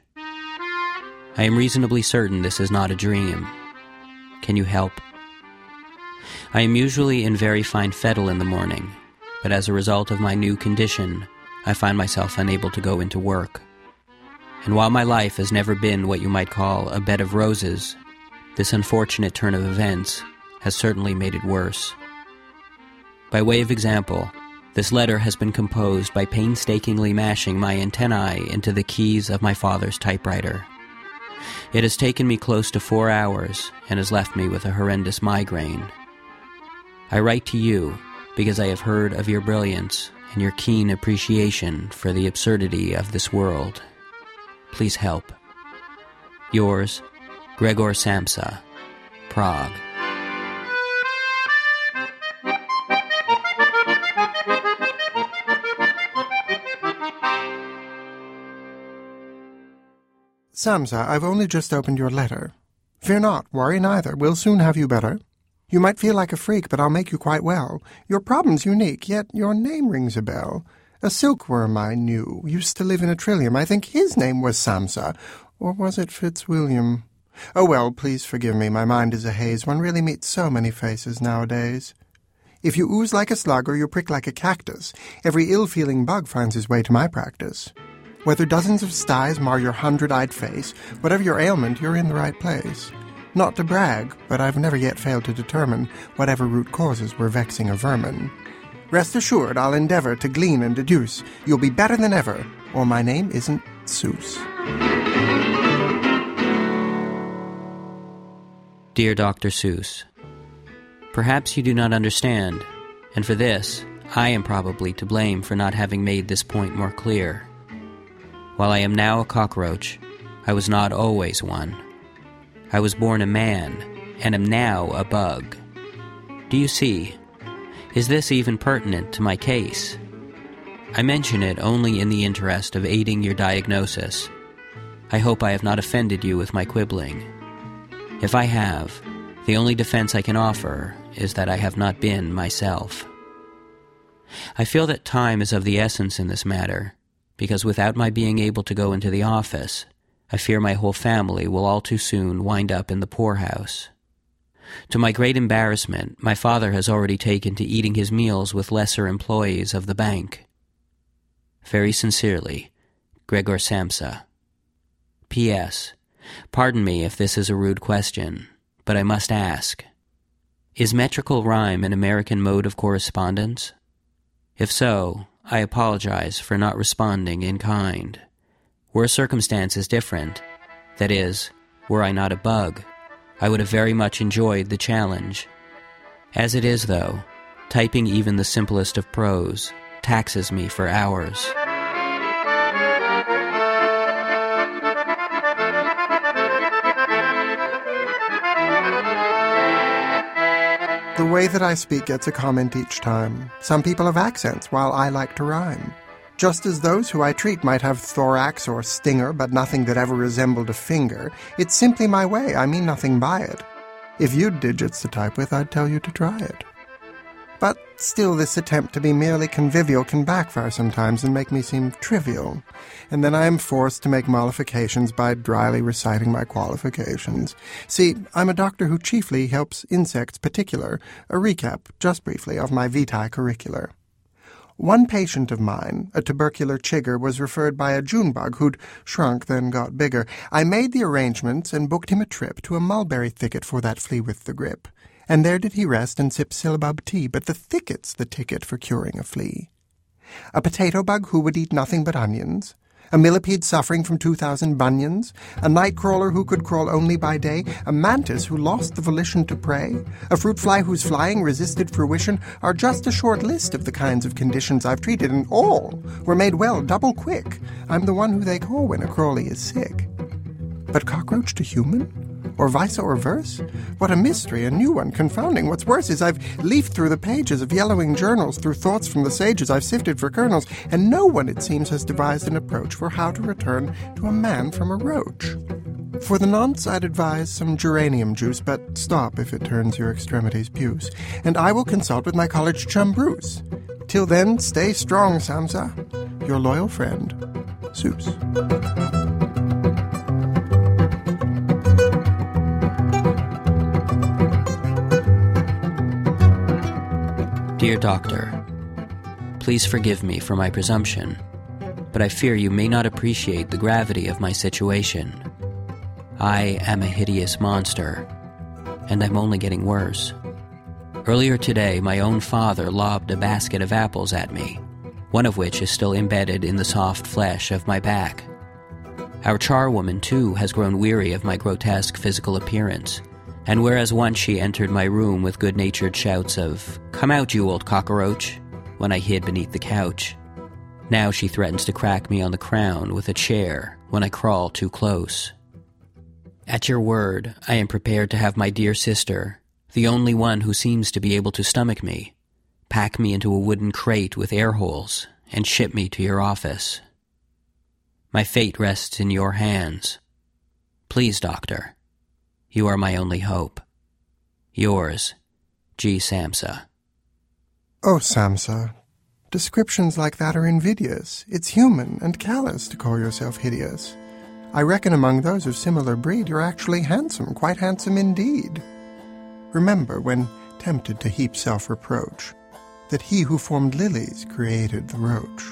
I am reasonably certain this is not a dream. Can you help? I am usually in very fine fettle in the morning, but as a result of my new condition, I find myself unable to go into work. And while my life has never been what you might call a bed of roses, this unfortunate turn of events has certainly made it worse. By way of example, this letter has been composed by painstakingly mashing my antennae into the keys of my father's typewriter. It has taken me close to 4 hours and has left me with a horrendous migraine. I write to you because I have heard of your brilliance and your keen appreciation for the absurdity of this world. Please help. Yours, Gregor Samsa, Prague. Samsa, I've only just opened your letter. Fear not, worry neither. We'll soon have you better. You might feel like a freak, but I'll make you quite well. Your problem's unique, yet your name rings a bell. A silkworm I knew used to live in a trillium. I think his name was Samsa. Or was it Fitzwilliam? Oh, well, please forgive me. My mind is a haze. One really meets so many faces nowadays. If you ooze like a slug or you prick like a cactus, every ill-feeling bug finds his way to my practice. Whether dozens of styes mar your hundred-eyed face, whatever your ailment, you're in the right place. Not to brag, but I've never yet failed to determine whatever root causes were vexing a vermin. Rest assured, I'll endeavor to glean and deduce. You'll be better than ever, or my name isn't Seuss. Dear Dr. Seuss, perhaps you do not understand, and for this, I am probably to blame for not having made this point more clear. While I am now a cockroach, I was not always one. I was born a man, and am now a bug. Do you see? Is this even pertinent to my case? I mention it only in the interest of aiding your diagnosis. I hope I have not offended you with my quibbling. If I have, the only defense I can offer is that I have not been myself. I feel that time is of the essence in this matter, because without my being able to go into the office, I fear my whole family will all too soon wind up in the poorhouse. To my great embarrassment, my father has already taken to eating his meals with lesser employees of the bank. Very sincerely, Gregor Samsa. P.S. Pardon me if this is a rude question, but I must ask. Is metrical rhyme an American mode of correspondence? If so, I apologize for not responding in kind. Were circumstances different, that is, were I not a bug, I would have very much enjoyed the challenge. As it is, though, typing even the simplest of prose taxes me for hours. The way that I speak gets a comment each time. Some people have accents, while I like to rhyme. Just as those who I treat might have thorax or stinger, but nothing that ever resembled a finger. It's simply my way. I mean nothing by it. If you'd digits to type with, I'd tell you to try it. But still, this attempt to be merely convivial can backfire sometimes and make me seem trivial. And then I am forced to make mollifications by dryly reciting my qualifications. See, I'm a doctor who chiefly helps insects particular, a recap, just briefly, of my vitae curricular. One patient of mine, a tubercular chigger, was referred by a June bug who'd shrunk then got bigger. I made the arrangements and booked him a trip to a mulberry thicket for that flea with the grip. And there did he rest and sip syllabub tea, but the thicket's the ticket for curing a flea. A potato bug who would eat nothing but onions, a millipede suffering from 2,000 bunions, a night crawler who could crawl only by day, a mantis who lost the volition to prey, a fruit fly whose flying resisted fruition are just a short list of the kinds of conditions I've treated, and all were made well double quick. I'm the one who they call when a crawly is sick. But cockroach to human? Or vice or verse? What a mystery, a new one, confounding. What's worse is I've leafed through the pages of yellowing journals, through thoughts from the sages I've sifted for kernels, and no one, it seems, has devised an approach for how to return to a man from a roach. For the nonce, I'd advise some geranium juice, but stop if it turns your extremities puce. And I will consult with my college chum Bruce. Till then, stay strong, Samsa. Your loyal friend, Seuss. Dear Doctor, please forgive me for my presumption, but I fear you may not appreciate the gravity of my situation. I am a hideous monster, and I'm only getting worse. Earlier today, my own father lobbed a basket of apples at me, one of which is still embedded in the soft flesh of my back. Our charwoman, too, has grown weary of my grotesque physical appearance. And whereas once she entered my room with good-natured shouts of, "Come out, you old cockroach," when I hid beneath the couch, now she threatens to crack me on the crown with a chair when I crawl too close. At your word, I am prepared to have my dear sister, the only one who seems to be able to stomach me, pack me into a wooden crate with air holes and ship me to your office. My fate rests in your hands. Please, Doctor. You are my only hope. Yours, G. Samsa. Oh, Samsa. Descriptions like that are invidious. It's human and callous to call yourself hideous. I reckon among those of similar breed you're actually handsome, quite handsome indeed. Remember, when tempted to heap self-reproach, that he who formed lilies created the roach.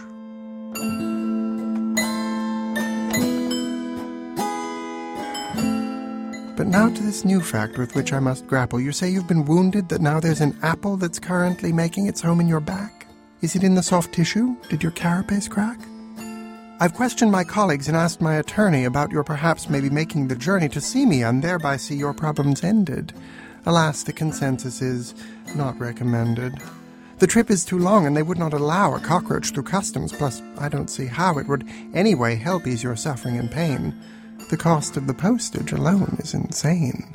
But now to this new fact with which I must grapple. You say you've been wounded, that now there's an apple that's currently making its home in your back? Is it in the soft tissue? Did your carapace crack? I've questioned my colleagues and asked my attorney about your perhaps maybe making the journey to see me and thereby see your problems ended. Alas, the consensus is not recommended. The trip is too long and they would not allow a cockroach through customs, plus I don't see how it would anyway help ease your suffering and pain. The cost of the postage alone is insane.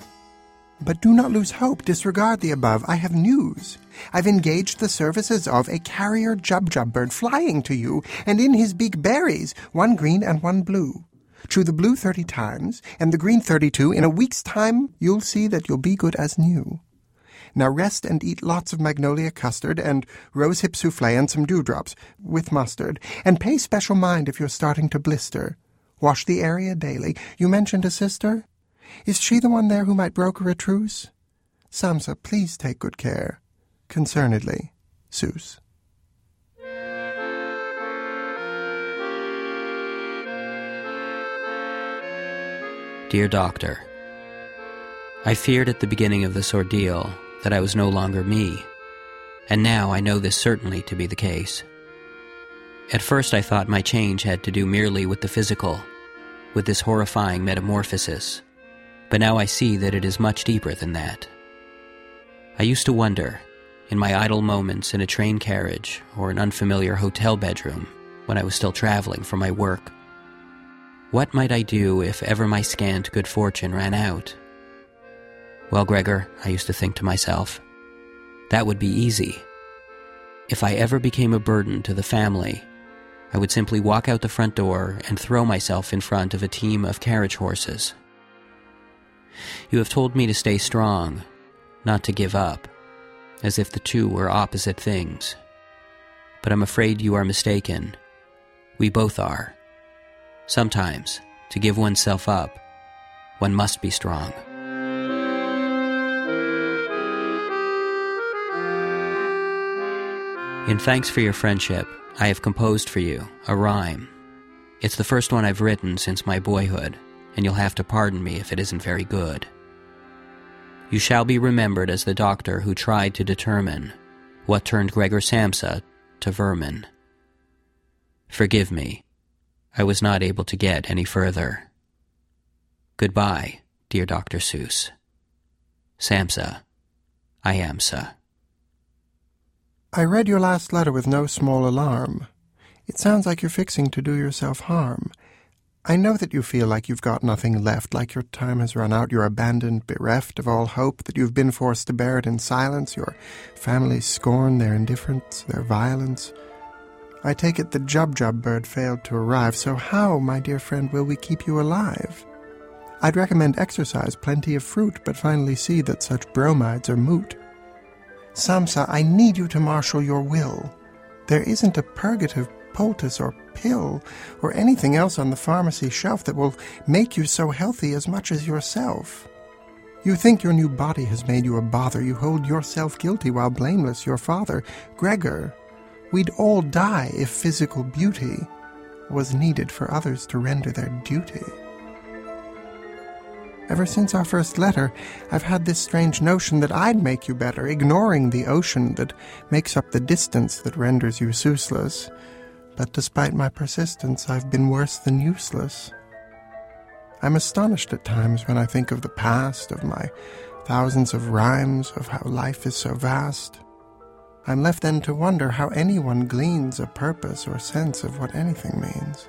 But do not lose hope. Disregard the above. I have news. I've engaged the services of a carrier jub-jub bird flying to you, and in his beak berries, one green and one blue. Chew the blue 30 times, and the green 32. In a week's time, you'll see that you'll be good as new. Now rest and eat lots of magnolia custard and rosehip soufflé and some dewdrops, with mustard, and pay special mind if you're starting to blister. Wash the area daily. You mentioned a sister? Is she the one there who might broker a truce? Samsa, please take good care. Concernedly, Seuss. Dear Doctor, I feared at the beginning of this ordeal that I was no longer me, and now I know this certainly to be the case. At first I thought my change had to do merely with the physical, with this horrifying metamorphosis, but now I see that it is much deeper than that. I used to wonder, in my idle moments in a train carriage or an unfamiliar hotel bedroom when I was still traveling for my work, what might I do if ever my scant good fortune ran out? Well, Gregor, I used to think to myself, that would be easy. If I ever became a burden to the family, I would simply walk out the front door and throw myself in front of a team of carriage horses. You have told me to stay strong, not to give up, as if the two were opposite things. But I'm afraid you are mistaken. We both are. Sometimes, to give oneself up, one must be strong. In thanks for your friendship, I have composed for you a rhyme. It's the first one I've written since my boyhood, and you'll have to pardon me if it isn't very good. You shall be remembered as the doctor who tried to determine what turned Gregor Samsa to vermin. Forgive me, I was not able to get any further. Goodbye, dear Dr. Seuss. Samsa, I am, sir. I read your last letter with no small alarm. It sounds like you're fixing to do yourself harm. I know that you feel like you've got nothing left, like your time has run out, you're abandoned, bereft of all hope, that you've been forced to bear it in silence, your family's scorn, their indifference, their violence. I take it the Jub-Jub bird failed to arrive, so how, my dear friend, will we keep you alive? I'd recommend exercise, plenty of fruit, but finally see that such bromides are moot. Samsa, I need you to marshal your will. There isn't a purgative, poultice, or pill, or anything else on the pharmacy shelf that will make you so healthy as much as yourself. You think your new body has made you a bother. You hold yourself guilty while blameless, your father, Gregor. We'd all die if physical beauty was needed for others to render their duty. Ever since our first letter, I've had this strange notion that I'd make you better, ignoring the ocean that makes up the distance that renders you useless. But despite my persistence, I've been worse than useless. I'm astonished at times when I think of the past, of my thousands of rhymes, of how life is so vast. I'm left then to wonder how anyone gleans a purpose or sense of what anything means.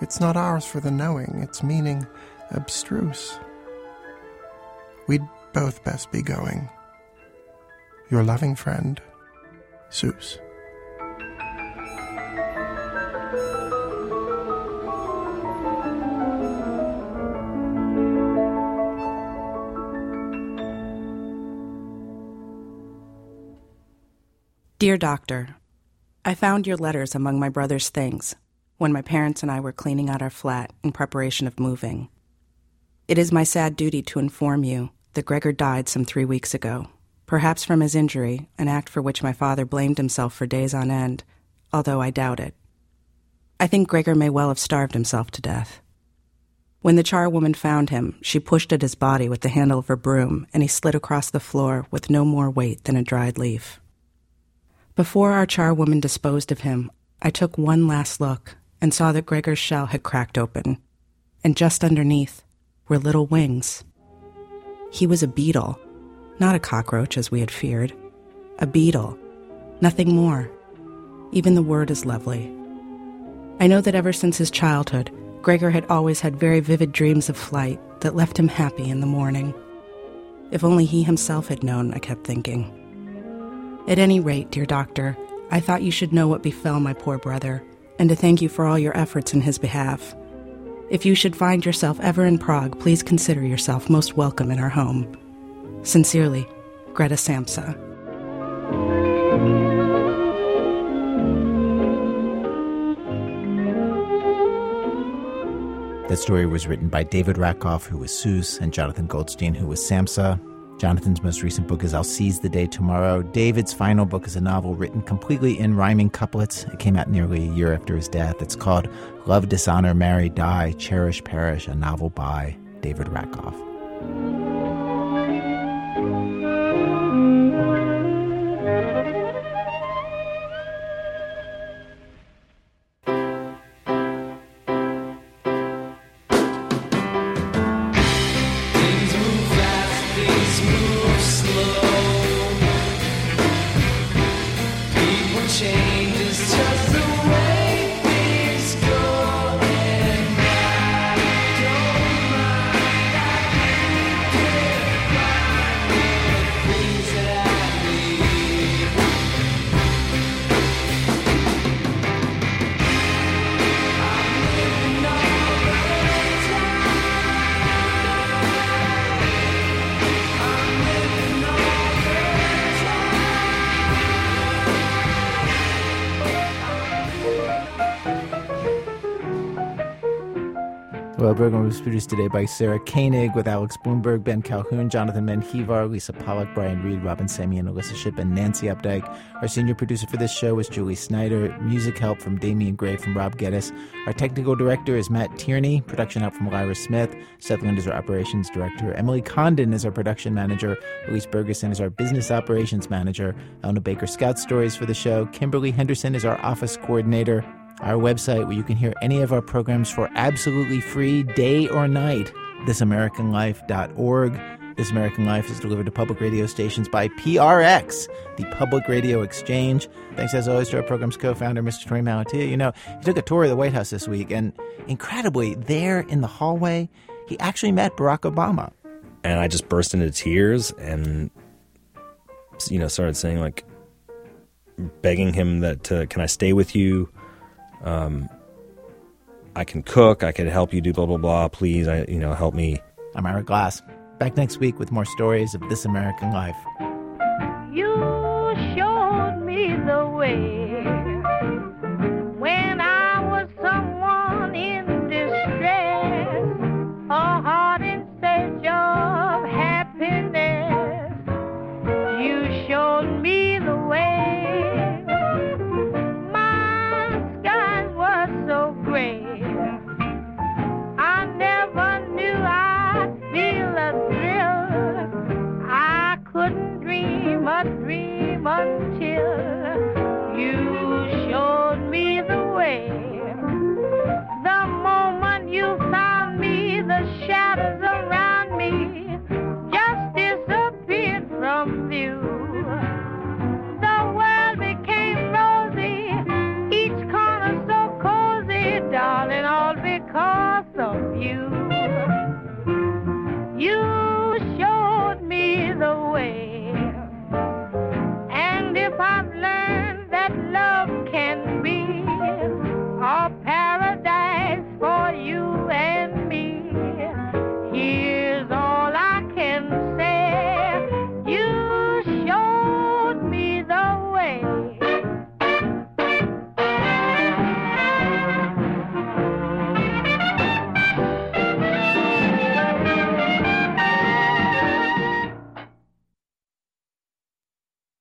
It's not ours for the knowing, its meaning abstruse. We'd both best be going. Your loving friend, Seuss. Dear Doctor, I found your letters among my brother's things when my parents and I were cleaning out our flat in preparation of moving. It is my sad duty to inform you that Gregor died some 3 weeks ago, perhaps from his injury, an act for which my father blamed himself for days on end, although I doubt it. I think Gregor may well have starved himself to death. When the charwoman found him, she pushed at his body with the handle of her broom, and he slid across the floor with no more weight than a dried leaf. Before our charwoman disposed of him, I took one last look and saw that Gregor's shell had cracked open, and just underneath were little wings. He was a beetle, not a cockroach as we had feared. A beetle, nothing more. Even the word is lovely. I know that ever since his childhood, Gregor had always had very vivid dreams of flight that left him happy in the morning. If only he himself had known, I kept thinking. At any rate, dear doctor, I thought you should know what befell my poor brother, and to thank you for all your efforts in his behalf. If you should find yourself ever in Prague, please consider yourself most welcome in our home. Sincerely, Greta Samsa. That story was written by David Rakoff, who was Seuss, and Jonathan Goldstein, who was Samsa. Jonathan's most recent book is I'll Seize the Day Tomorrow. David's final book is a novel written completely in rhyming couplets. It came out nearly a year after his death. It's called Love, Dishonor, Marry, Die, Cherish, Perish, a novel by David Rakoff. Kloberg and was produced today by Sarah Koenig with Alex Bloomberg, Ben Calhoun, Jonathan Manhevar, Lisa Pollak, Brian Reed, Robin Semien, Alyssa Shipp, and Nancy Updike. Our senior producer for this show was Julie Snyder. Music help from Damian Gray from Rob Geddes. Our technical director is Matt Tierney. Production help from Lyra Smith. Seth Lind is our operations director. Emily Condon is our production manager. Elise Bergerson is our business operations manager. Elna Baker scouts stories for the show. Kimberly Henderson is our office coordinator. Our website, where you can hear any of our programs for absolutely free, day or night, thisamericanlife.org. This American Life is delivered to public radio stations by PRX, the Public Radio Exchange. Thanks, as always, to our program's co-founder, Mr. Tony Malatia. You know, he took a tour of the White House this week, and incredibly, there in the hallway, he actually met Barack Obama. And I just burst into tears and, you know, started saying, like, begging him that, can I stay with you? I can cook, I can help you do blah, blah, blah, please, help me. I'm Ira Glass. Back next week with more stories of This American Life. You